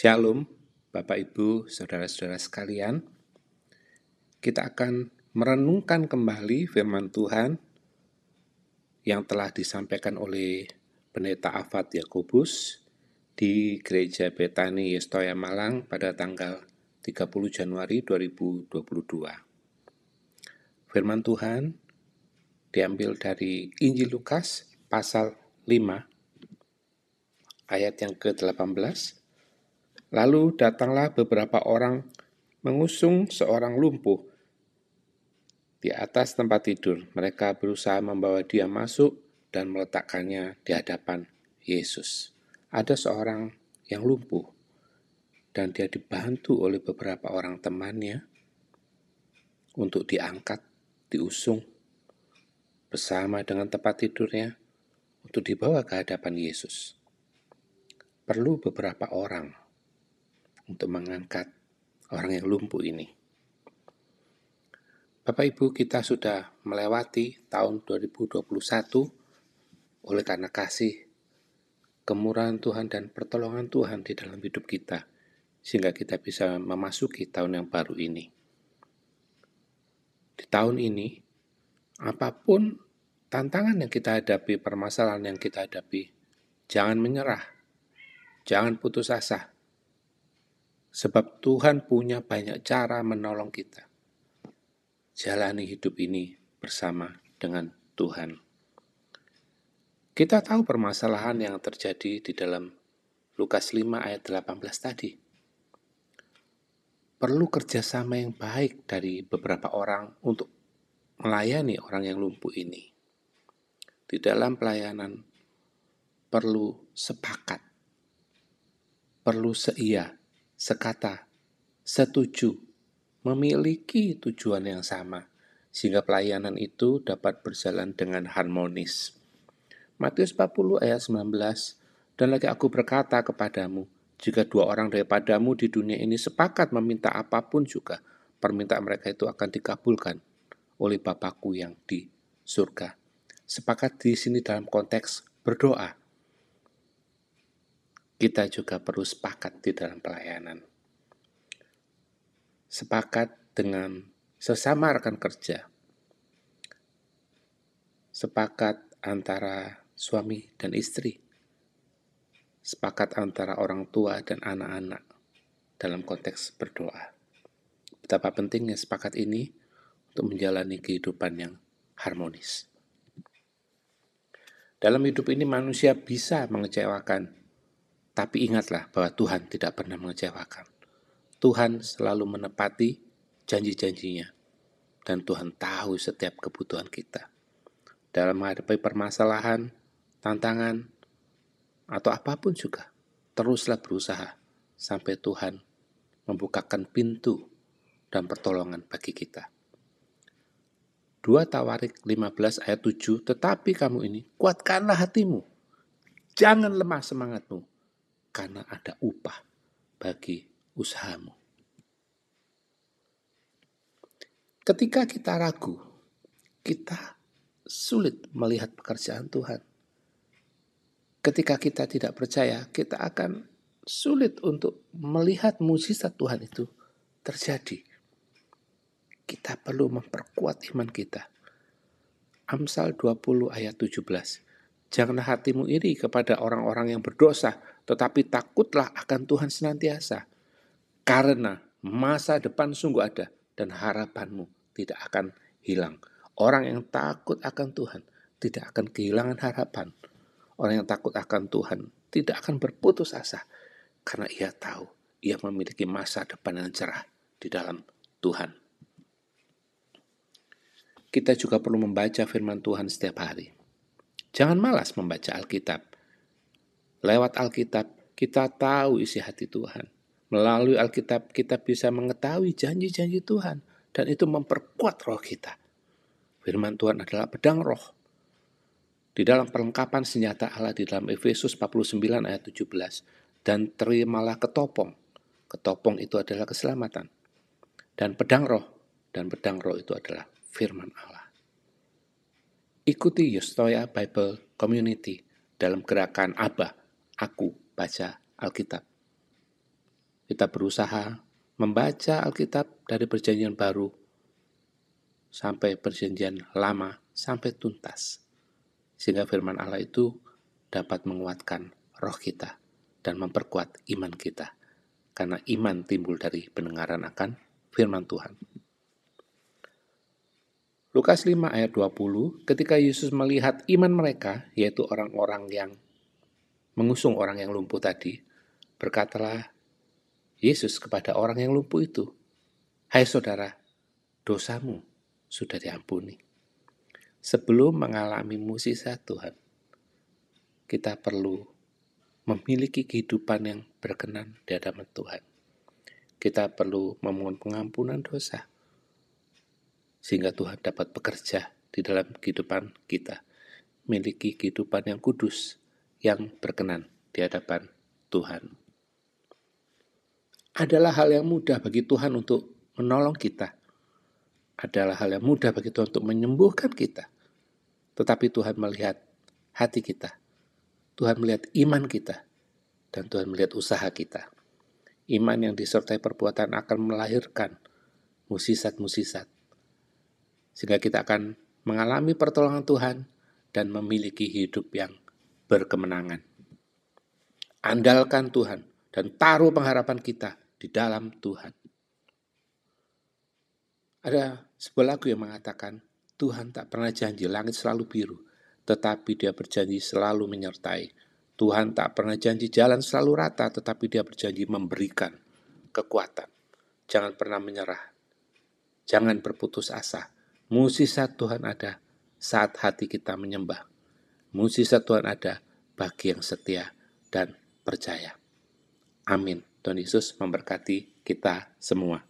Shalom, Bapak Ibu, Saudara-saudara sekalian. Kita akan merenungkan kembali firman Tuhan yang telah disampaikan oleh Pendeta Afat Yakobus di Gereja Betani Yistoya Malang pada tanggal 30 Januari 2022. Firman Tuhan diambil dari Injil Lukas pasal 5 ayat yang ke-18. Lalu datanglah beberapa orang mengusung seorang lumpuh di atas tempat tidur. Mereka berusaha membawa dia masuk dan meletakkannya di hadapan Yesus. Ada seorang yang lumpuh dan dia dibantu oleh beberapa orang temannya untuk diangkat, diusung bersama dengan tempat tidurnya untuk dibawa ke hadapan Yesus. Perlu beberapa orang untuk mengangkat orang yang lumpuh ini. Bapak Ibu, kita sudah melewati tahun 2021 oleh karena kasih, kemurahan Tuhan dan pertolongan Tuhan di dalam hidup kita, sehingga kita bisa memasuki tahun yang baru ini. Di tahun ini, apapun tantangan yang kita hadapi, permasalahan yang kita hadapi, jangan menyerah, jangan putus asa. Sebab Tuhan punya banyak cara menolong kita. Jalani hidup ini bersama dengan Tuhan. Kita tahu permasalahan yang terjadi di dalam Lukas 5 ayat 18 tadi. Perlu kerjasama yang baik dari beberapa orang untuk melayani orang yang lumpuh ini. Di dalam pelayanan perlu sepakat, perlu seia, sekata, setuju, memiliki tujuan yang sama, sehingga pelayanan itu dapat berjalan dengan harmonis. Matius 40 ayat 19, dan lagi aku berkata kepadamu, jika dua orang daripadamu di dunia ini sepakat meminta apapun juga, permintaan mereka itu akan dikabulkan oleh Bapa-Ku yang di surga. Sepakat di sini dalam konteks berdoa. Kita juga perlu sepakat di dalam pelayanan. Sepakat dengan sesama rekan kerja. Sepakat antara suami dan istri. Sepakat antara orang tua dan anak-anak dalam konteks berdoa. Betapa pentingnya sepakat ini untuk menjalani kehidupan yang harmonis. Dalam hidup ini manusia bisa mengecewakan, tapi ingatlah bahwa Tuhan tidak pernah mengecewakan. Tuhan selalu menepati janji-janjinya. Dan Tuhan tahu setiap kebutuhan kita. Dalam menghadapi permasalahan, tantangan, atau apapun juga, teruslah berusaha sampai Tuhan membukakan pintu dan pertolongan bagi kita. 2 Tawarikh 15 ayat 7, tetapi kamu ini kuatkanlah hatimu. Jangan lemah semangatmu. Karena ada upah bagi usahamu. Ketika kita ragu, kita sulit melihat pekerjaan Tuhan. Ketika kita tidak percaya, kita akan sulit untuk melihat mukjizat Tuhan itu terjadi. Kita perlu memperkuat iman kita. Amsal 20 ayat 17. Janganlah hatimu iri kepada orang-orang yang berdosa, tetapi takutlah akan Tuhan senantiasa. Karena masa depan sungguh ada dan harapanmu tidak akan hilang. Orang yang takut akan Tuhan tidak akan kehilangan harapan. Orang yang takut akan Tuhan tidak akan berputus asa. Karena ia tahu ia memiliki masa depan yang cerah di dalam Tuhan. Kita juga perlu membaca firman Tuhan setiap hari. Jangan malas membaca Alkitab. Lewat Alkitab, kita tahu isi hati Tuhan. Melalui Alkitab, kita bisa mengetahui janji-janji Tuhan. Dan itu memperkuat roh kita. Firman Tuhan adalah pedang roh. Di dalam perlengkapan senjata Allah di dalam Efesus 49 ayat 17. Dan terimalah ketopong. Ketopong itu adalah keselamatan. Dan pedang roh. Dan pedang roh itu adalah firman Allah. Ikuti Ustoya Bible Community dalam gerakan Abah, Aku Baca Alkitab. kita berusaha membaca Alkitab dari perjanjian baru sampai perjanjian lama, sampai tuntas. Sehingga firman Allah itu dapat menguatkan roh kita dan memperkuat iman kita. Karena iman timbul dari pendengaran akan firman Tuhan. Lukas 5 ayat 20, ketika Yesus melihat iman mereka, yaitu orang-orang yang mengusung orang yang lumpuh tadi, berkatalah Yesus kepada orang yang lumpuh itu, "Hai saudara, dosamu sudah diampuni." Sebelum mengalami mukjizat Tuhan, kita perlu memiliki kehidupan yang berkenan di hadapan Tuhan. Kita perlu memohon pengampunan dosa, sehingga Tuhan dapat bekerja di dalam kehidupan kita. Miliki kehidupan yang kudus, yang berkenan di hadapan Tuhan. Adalah hal yang mudah bagi Tuhan untuk menolong kita. Adalah hal yang mudah bagi Tuhan untuk menyembuhkan kita. Tetapi Tuhan melihat hati kita. Tuhan melihat iman kita. Dan Tuhan melihat usaha kita. Iman yang disertai perbuatan akan melahirkan mukjizat-mukjizat. Sehingga kita akan mengalami pertolongan Tuhan dan memiliki hidup yang berkemenangan. Andalkan Tuhan dan taruh pengharapan kita di dalam Tuhan. Ada sebuah lagu yang mengatakan, Tuhan tak pernah janji langit selalu biru, tetapi Dia berjanji selalu menyertai. Tuhan tak pernah janji jalan selalu rata, tetapi Dia berjanji memberikan kekuatan. Jangan pernah menyerah. Jangan berputus asa. Mukjizat Tuhan ada saat hati kita menyembah. Mukjizat Tuhan ada bagi yang setia dan percaya. Amin. Tuhan Yesus memberkati kita semua.